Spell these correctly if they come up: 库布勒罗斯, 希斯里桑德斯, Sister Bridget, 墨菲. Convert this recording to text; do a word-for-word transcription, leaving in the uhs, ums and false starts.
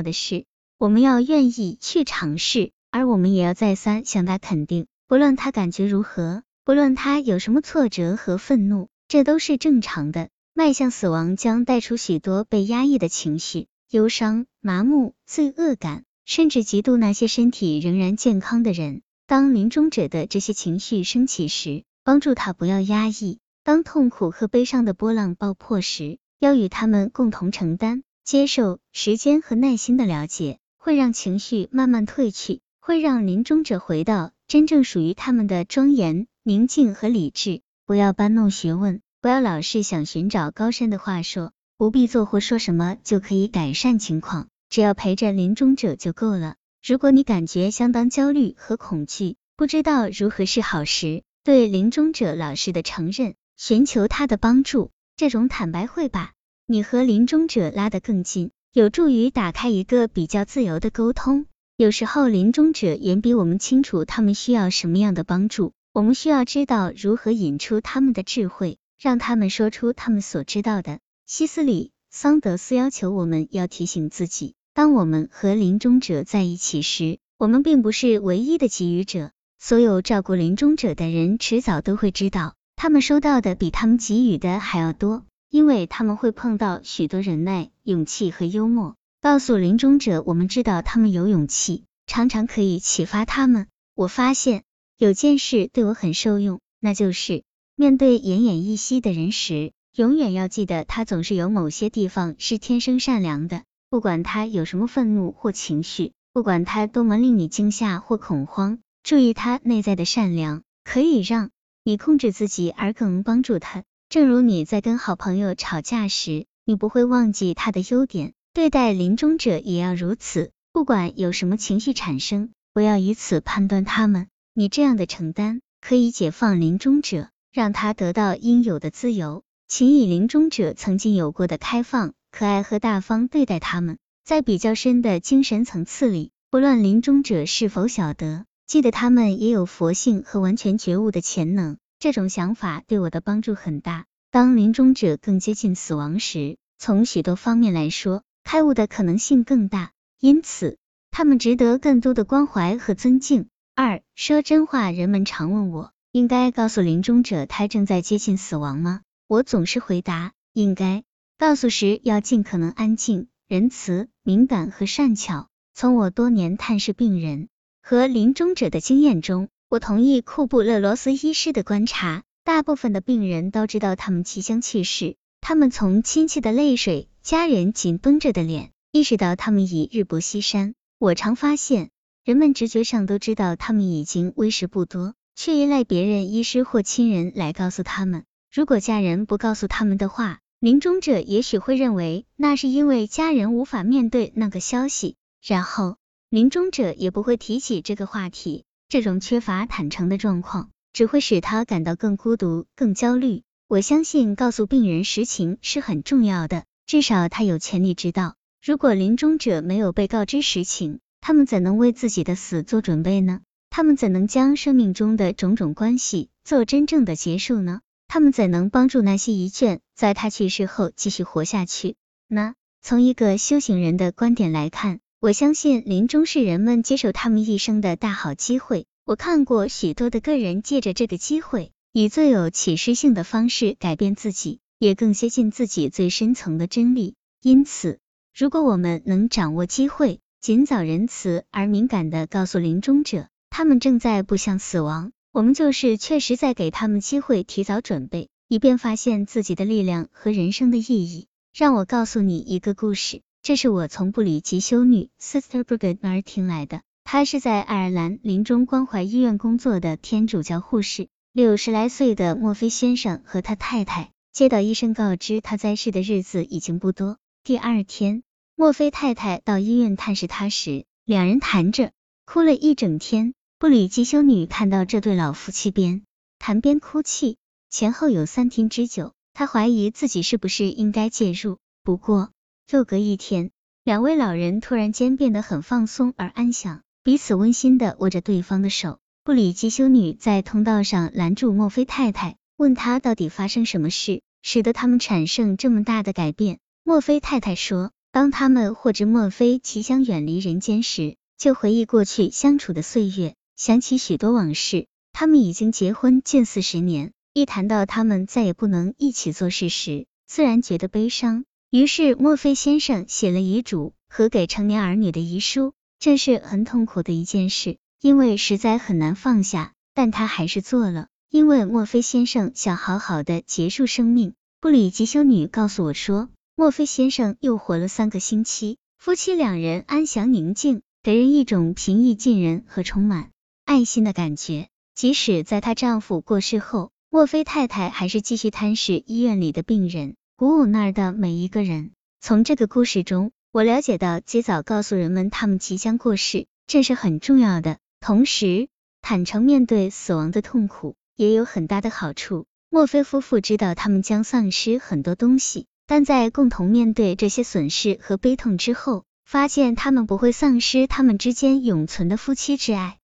要的是，我们要愿意去尝试，而我们也要再三向他肯定，不论他感觉如何，不论他有什么挫折和愤怒，这都是正常的。迈向死亡将带出许多被压抑的情绪，忧伤、麻木、罪恶感，甚至嫉妒那些身体仍然健康的人。当临终者的这些情绪升起时，帮助他不要压抑；当痛苦和悲伤的波浪爆破时，要与他们共同承担。接受时间和耐心的了解，会让情绪慢慢退去，会让临终者回到真正属于他们的庄严、宁静和理智。不要搬弄学问，不要老是想寻找高深的话说，不必做或说什么就可以改善情况，只要陪着临终者就够了。如果你感觉相当焦虑和恐惧，不知道如何是好时，对临终者老实的承认，寻求他的帮助，这种坦白会把你和临终者拉得更近，有助于打开一个比较自由的沟通。有时候临终者远比我们清楚他们需要什么样的帮助，我们需要知道如何引出他们的智慧，让他们说出他们所知道的。希斯里桑德斯要求我们要提醒自己，当我们和临终者在一起时，我们并不是唯一的给予者，所有照顾临终者的人迟早都会知道，他们收到的比他们给予的还要多，因为他们会碰到许多忍耐、勇气和幽默。告诉临终者我们知道他们有勇气，常常可以启发他们。我发现有件事对我很受用，那就是面对奄奄一息的人时，永远要记得他总是有某些地方是天生善良的，不管他有什么愤怒或情绪，不管他多么令你惊吓或恐慌，注意他内在的善良，可以让你控制自己而更能帮助他。正如你在跟好朋友吵架时，你不会忘记他的优点，对待临终者也要如此，不管有什么情绪产生，不要以此判断他们，你这样的承担可以解放临终者，让他得到应有的自由。请以临终者曾经有过的开放、可爱和大方对待他们。在比较深的精神层次里，不论临终者是否晓得，记得他们也有佛性和完全觉悟的潜能。这种想法对我的帮助很大。当临终者更接近死亡时，从许多方面来说，开悟的可能性更大，因此他们值得更多的关怀和尊敬。二、说真话。人们常问我，应该告诉临终者他正在接近死亡吗？我总是回答，应该。告诉时要尽可能安静、仁慈、敏感和善巧。从我多年探视病人和临终者的经验中，我同意库布勒罗斯医师的观察，大部分的病人都知道他们即将去世，他们从亲戚的泪水、家人紧绷着的脸，意识到他们已日薄西山。我常发现，人们直觉上都知道他们已经为时不多，却依赖别人、医师或亲人来告诉他们。如果家人不告诉他们的话，临终者也许会认为那是因为家人无法面对那个消息，然后临终者也不会提起这个话题。这种缺乏坦诚的状况，只会使他感到更孤独、更焦虑。我相信告诉病人实情是很重要的，至少他有权利知道。如果临终者没有被告知实情，他们怎能为自己的死做准备呢？他们怎能将生命中的种种关系做真正的结束呢？他们怎能帮助那些遗眷在他去世后继续活下去呢？从一个修行人的观点来看，我相信临终是人们接受他们一生的大好机会。我看过许多的个人借着这个机会，以最有启示性的方式改变自己，也更接近自己最深层的真理。因此，如果我们能掌握机会，尽早仁慈而敏感地告诉临终者，他们正在步向死亡，我们就是确实在给他们机会提早准备，以便发现自己的力量和人生的意义。让我告诉你一个故事，这是我从布里吉修女 Sister Bridget 那儿听来的。她是在爱尔兰临终关怀医院工作的天主教护士。六十来岁的墨菲先生和他太太接到医生告知他在世的日子已经不多。第二天，墨菲太太到医院探视他时，两人谈着哭了一整天。布里吉修女看到这对老夫妻边谈边哭泣，前后有三天之久，她怀疑自己是不是应该介入。不过又隔一天，两位老人突然间变得很放松而安详，彼此温馨地握着对方的手。布里吉修女在通道上拦住墨菲太太，问她到底发生什么事，使得他们产生这么大的改变。墨菲太太说，当他们获知墨菲即将远离人间时，就回忆过去相处的岁月，想起许多往事。他们已经结婚近四十年，一谈到他们再也不能一起做事时，自然觉得悲伤。于是墨菲先生写了遗嘱和给成年儿女的遗书，这是很痛苦的一件事，因为实在很难放下，但他还是做了，因为墨菲先生想好好的结束生命。布里吉修女告诉我说，墨菲先生又活了三个星期，夫妻两人安详宁静，给人一种平易近人和充满爱心的感觉。即使在她丈夫过世后，墨菲太太还是继续探视医院里的病人，鼓舞那儿的每一个人。从这个故事中，我了解到及早告诉人们他们即将过世，这是很重要的。同时，坦诚面对死亡的痛苦也有很大的好处。墨菲夫妇知道他们将丧失很多东西，但在共同面对这些损失和悲痛之后，发现他们不会丧失他们之间永存的夫妻之爱。